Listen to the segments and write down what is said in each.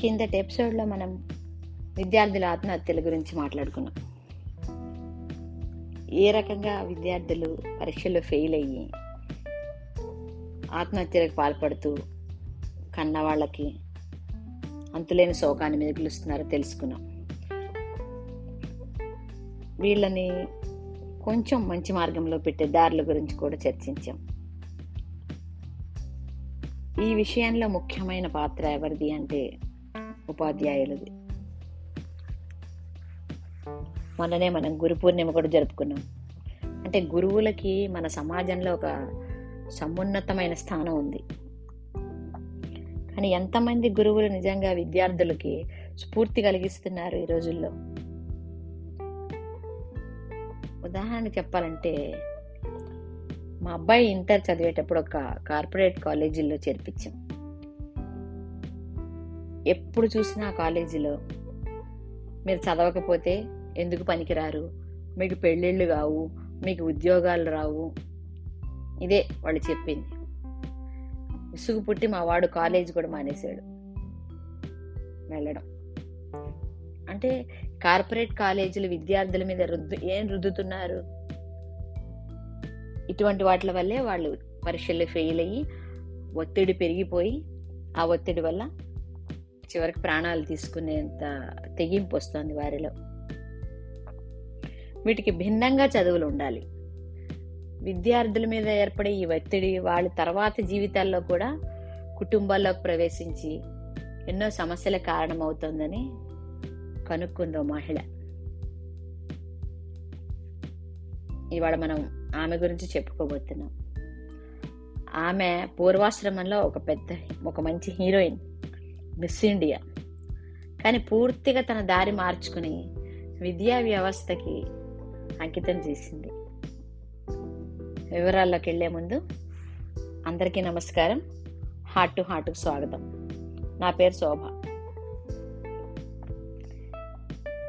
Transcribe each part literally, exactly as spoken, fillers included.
కిందటి ఎపిసోడ్లో మనం విద్యార్థుల ఆత్మహత్యల గురించి మాట్లాడుకున్నాం. ఏ రకంగా విద్యార్థులు పరీక్షల్లో ఫెయిల్ అయ్యి ఆత్మహత్యలకు పాల్పడుతూ కన్న వాళ్ళకి అంతులేని శోకాన్ని మిగులుస్తున్నారో తెలుసుకున్నాం. వీళ్ళని కొంచెం మంచి మార్గంలో పెట్టే దారుల గురించి కూడా చర్చించాం. ఈ విషయంలో ముఖ్యమైన పాత్ర ఎవరిది అంటే ఉపాధ్యాయులది. మొన్ననే మనం గురు పూర్ణిమ కూడా జరుపుకున్నాం. అంటే గురువులకి మన సమాజంలో ఒక సమున్నతమైన స్థానం ఉంది. కానీ ఎంతమంది గురువులు నిజంగా విద్యార్థులకి స్ఫూర్తి కలిగిస్తున్నారు ఈ రోజుల్లో? ఉదాహరణ చెప్పాలంటే, మా అబ్బాయి ఇంటర్ చదివేటప్పుడు ఒక కార్పొరేట్ కాలేజీల్లో చేర్పించాం. ఎప్పుడు చూసినా కాలేజీలో మీరు చదవకపోతే ఎందుకు పనికిరారు, మీకు పెళ్ళిళ్ళు కావు, మీకు ఉద్యోగాలు రావు, ఇదే వాళ్ళు చెప్పింది. విసుగు పుట్టి మా వాడు కాలేజీ కూడా మానేశాడు వెళ్ళడం. అంటే కార్పొరేట్ కాలేజీలు విద్యార్థుల మీద రుద్దు ఏం రుద్దుతున్నారు? ఇటువంటి వాటి వల్లే వాళ్ళు పరీక్షల్లో ఫెయిల్ అయ్యి ఒత్తిడి పెరిగిపోయి, ఆ ఒత్తిడి వల్ల చివరికి ప్రాణాలు తీసుకునేంత తెగింపు వస్తుంది వారిలో. వీటికి భిన్నంగా చదువులు ఉండాలి. విద్యార్థుల మీద ఏర్పడే ఈ ఒత్తిడి వాళ్ళ తర్వాత జీవితాల్లో కూడా కుటుంబాల్లోకి ప్రవేశించి ఎన్నో సమస్యల కారణమవుతుందని కనుక్కుందో మహిళ. ఇవాళ మనం ఆమె గురించి చెప్పుకోబోతున్నాం. ఆమె పూర్వాశ్రమంలో ఒక పెద్ద ఒక మంచి హీరోయిన్, మిస్ ఇండియా. కానీ పూర్తిగా తన దారి మార్చుకుని విద్యా వ్యవస్థకి అంకితం చేసింది. వివరాల్లోకి వెళ్ళే ముందు అందరికీ నమస్కారం, హార్ట్ టు హార్ట్కు స్వాగతం. నా పేరు శోభ.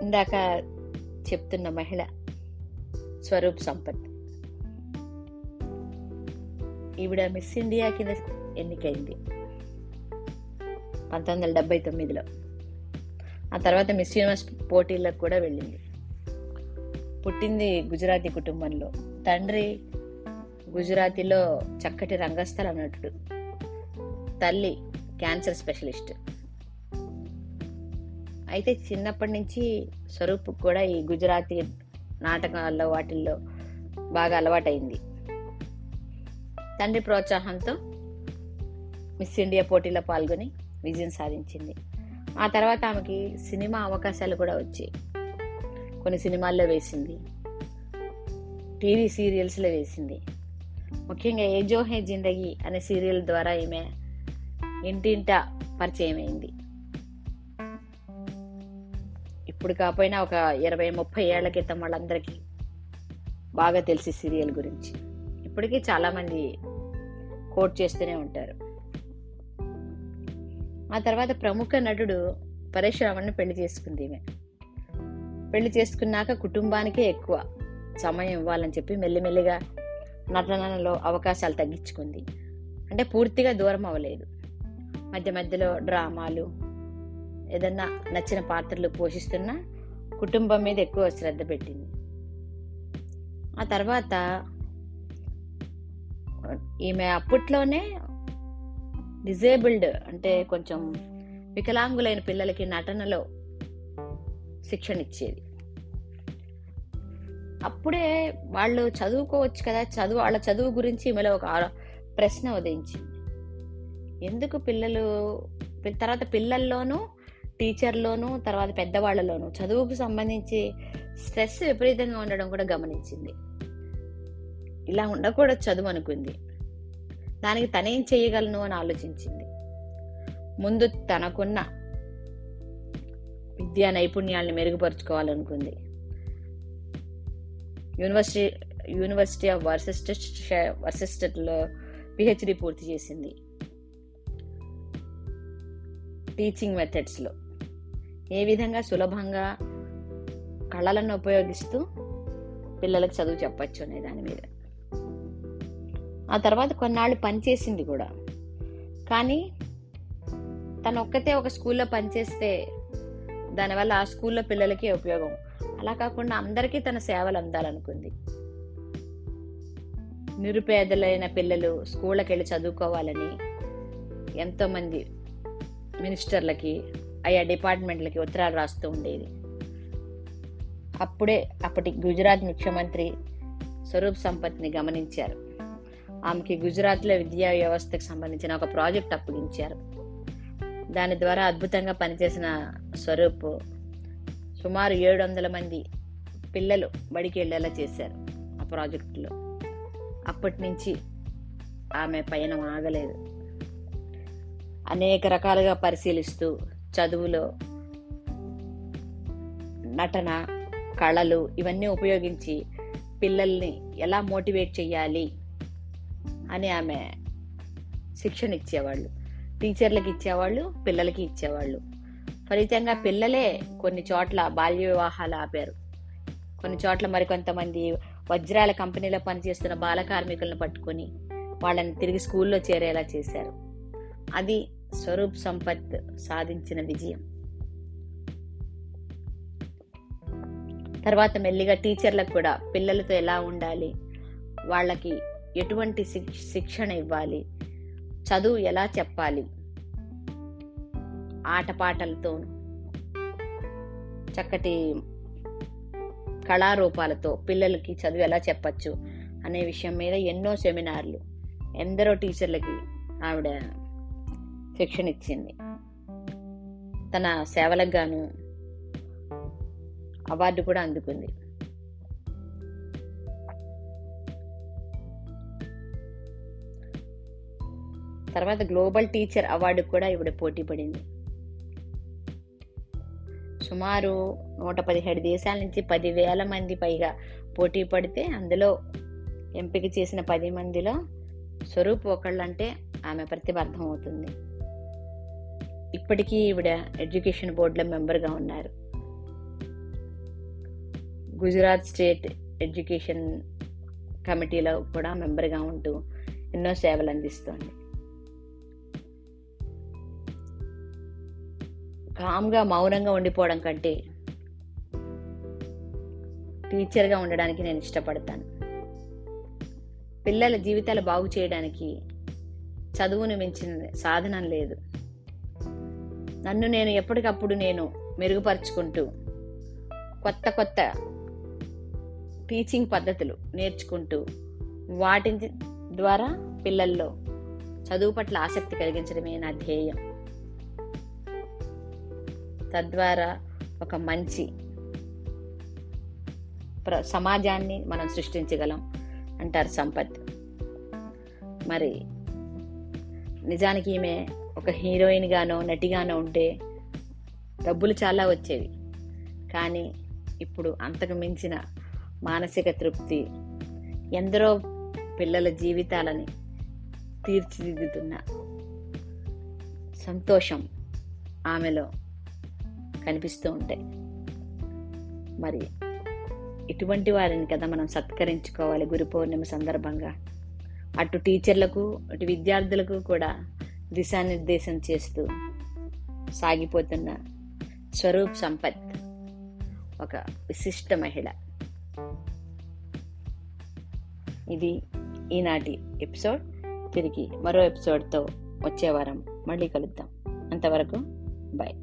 ఇందాక చెప్తున్న మహిళ స్వరూప్ సంపత్. ఈవిడ మిస్ ఇండియా కింద ఎన్నికైంది పంతొమ్మిది వందల డెబ్బై తొమ్మిదిలో. ఆ తర్వాత మిస్ యూనివర్స్ పోటీలకు కూడా వెళ్ళింది. పుట్టింది గుజరాతీ కుటుంబంలో. తండ్రి గుజరాతీలో చక్కటి రంగస్థల నటుడు, తల్లి క్యాన్సర్ స్పెషలిస్ట్. అయితే చిన్నప్పటి నుంచి స్వరూప్ కూడా ఈ గుజరాతీ నాటకాల్లో వాటిల్లో బాగా అలవాటైంది. తండ్రి ప్రోత్సాహంతో మిస్ ఇండియా పోటీలో పాల్గొని విజయం సాధించింది. ఆ తర్వాత ఆమెకి సినిమా అవకాశాలు కూడా వచ్చాయి. కొన్ని సినిమాల్లో వేసింది, టీవీ సీరియల్స్లో వేసింది. ముఖ్యంగా ఏ జో హే జిందగీ అనే సీరియల్ ద్వారా ఈమె ఇంటింటా పరిచయం అయింది. ఇప్పుడు కాకపోయినా ఒక ఇరవై ముప్పై ఏళ్ల క్రితం వాళ్ళందరికీ బాగా తెలిసి సీరియల్ గురించి ఇప్పటికీ చాలామంది కోట్ చేస్తూనే ఉంటారు. ఆ తర్వాత ప్రముఖ నటుడు పరశురామన్ని పెళ్లి చేసుకుంది ఈమె. పెళ్లి చేసుకున్నాక కుటుంబానికే ఎక్కువ సమయం ఇవ్వాలని చెప్పి మెల్లిమెల్లిగా నటనలో అవకాశాలు తగ్గించుకుంది. అంటే పూర్తిగా దూరం అవ్వలేదు. మధ్య మధ్యలో డ్రామాలు, ఏదన్నా నచ్చిన పాత్రలు పోషిస్తున్నా కుటుంబం మీద ఎక్కువ శ్రద్ధ పెట్టింది. ఆ తర్వాత ఈమె అప్పట్లోనే డిజేబుల్డ్, అంటే కొంచెం వికలాంగులైన పిల్లలకి నటనలో శిక్షణ ఇచ్చేది. అప్పుడే వాళ్ళు చదువుకోవచ్చు కదా, చదువు వాళ్ళ చదువు గురించి ఈమెలో ఒక ప్రశ్న ఉదయించింది. ఎందుకు పిల్లలు తర్వాత పిల్లల్లోనూ, టీచర్లోనూ, తర్వాత పెద్దవాళ్లలోనూ చదువుకు సంబంధించి స్ట్రెస్ విపరీతంగా ఉండడం కూడా గమనించింది. ఇలా ఉండకూడదు చదువు అనుకుంది. దానికి తనేం చేయగలను అని ఆలోచించింది. ముందు తనకున్న విద్యా నైపుణ్యాలను మెరుగుపరుచుకోవాలనుకుంది. యూనివర్సిటీ యూనివర్సిటీ ఆఫ్ వర్సెస్టర్ వర్సెస్టర్లో పిహెచ్డి పూర్తి చేసింది టీచింగ్ మెథడ్స్లో. ఏ విధంగా సులభంగా కళలను ఉపయోగిస్తూ పిల్లలకు చదువు చెప్పచ్చు అనే దాని మీద. ఆ తర్వాత కొన్నాళ్ళు పనిచేసింది కూడా. కానీ తను ఒక్కతే ఒక స్కూల్లో పనిచేస్తే దానివల్ల ఆ స్కూల్లో పిల్లలకే ఉపయోగం, అలా కాకుండా అందరికీ తన సేవలు అందాలనుకుంది. నిరుపేదలైన పిల్లలు స్కూళ్ళకి వెళ్ళి చదువుకోవాలని ఎంతోమంది మినిస్టర్లకి ఆయా డిపార్ట్మెంట్లకి ఉత్తరాలు రాస్తూ ఉండేది. అప్పుడే అప్పటి గుజరాత్ ముఖ్యమంత్రి స్వరూప్ సంపత్ని గమనించారు. ఆమెకి గుజరాత్లో విద్యా వ్యవస్థకు సంబంధించిన ఒక ప్రాజెక్ట్ అప్పగించారు. దాని ద్వారా అద్భుతంగా పనిచేసిన స్వరూప్ సుమారు ఏడు వందల మంది పిల్లలు బడికి వెళ్ళేలా చేశారు ఆ ప్రాజెక్టులో. అప్పటి నుంచి ఆమె పయనం ఆగలేదు. అనేక రకాలుగా పరిశీలిస్తూ చదువులో నటన, కళలు ఇవన్నీ ఉపయోగించి పిల్లల్ని ఎలా మోటివేట్ చేయాలి అని ఆమె శిక్షణ ఇచ్చేవాళ్ళు, టీచర్లకి ఇచ్చేవాళ్ళు, పిల్లలకి ఇచ్చేవాళ్ళు. ఫలితంగా పిల్లలే కొన్ని చోట్ల బాల్య వివాహాలు ఆపారు. కొన్ని చోట్ల మరికొంతమంది వజ్రాల కంపెనీలో పనిచేస్తున్న బాల కార్మికులను పట్టుకొని వాళ్ళని తిరిగి స్కూల్లో చేరేలా చేశారు. అది స్వరూప్ సంపత్ సాధించిన విజయం. తర్వాత మెల్లిగా టీచర్లకు కూడా పిల్లలతో ఎలా ఉండాలి, వాళ్ళకి ఎటువంటి శిక్షణ ఇవ్వాలి, చదువు ఎలా చెప్పాలి, ఆటపాటలతో చక్కటి కళారూపాలతో పిల్లలకి చదువు ఎలా చెప్పచ్చు అనే విషయం మీద ఎన్నో సెమినార్లు, ఎందరో టీచర్లకి ఆవిడ శిక్షణ ఇచ్చింది. తన సేవలకు గాను అవార్డు కూడా అందుకుంది. తర్వాత గ్లోబల్ టీచర్ అవార్డు కూడా ఇవిడ పోటీ పడింది. సుమారు నూట పదిహేడు దేశాల నుంచి పదివేల మంది పైగా పోటీ పడితే అందులో ఎంపిక చేసిన పది మందిలో స్వరూప్ ఒకళ్ళంటే ఆమె ప్రతిభ అర్థమవుతుంది. ఇప్పటికీ ఈవిడ ఎడ్యుకేషన్ బోర్డులో మెంబర్గా ఉన్నారు. గుజరాత్ స్టేట్ ఎడ్యుకేషన్ కమిటీలో కూడా మెంబర్గా ఉంటూ ఎన్నో సేవలు అందిస్తోంది. కామ్గా మౌనంగా ఉండిపోవడం కంటే టీచర్గా ఉండడానికి నేను ఇష్టపడతాను. పిల్లల జీవితాలు బాగు చేయడానికి చదువును మించిన సాధనం లేదు. నన్ను నేను ఎప్పటికప్పుడు నేను మెరుగుపరుచుకుంటూ కొత్త కొత్త టీచింగ్ పద్ధతులు నేర్చుకుంటూ వాటి ద్వారా పిల్లల్లో చదువు పట్ల ఆసక్తి కలిగించడమే నా ధ్యేయం. తద్వారా ఒక మంచి ప్ర సమాజాన్ని మనం సృష్టించగలం అంటారు సంపత్. మరి నిజానికి ఈమె ఒక హీరోయిన్గానో నటిగానో ఉంటే డబ్బులు చాలా వచ్చేవి, కానీ ఇప్పుడు అంతకు మించిన మానసిక తృప్తి, ఎందరో పిల్లల జీవితాలని తీర్చిదిద్దుతున్న సంతోషం ఆమెలో కనిపిస్తూ ఉంటాయి. మరి ఇటువంటి వారిని కదా మనం సత్కరించుకోవాలి గురు పౌర్ణిమ సందర్భంగా. అటు టీచర్లకు అటు విద్యార్థులకు కూడా దిశానిర్దేశం చేస్తూ సాగిపోతున్న స్వరూప్ సంపత్ ఒక విశిష్ట మహిళ. ఇది ఈనాటి ఎపిసోడ్. తిరిగి మరో ఎపిసోడ్తో వచ్చే వారం మళ్ళీ కలుద్దాం. అంతవరకు బాయ్.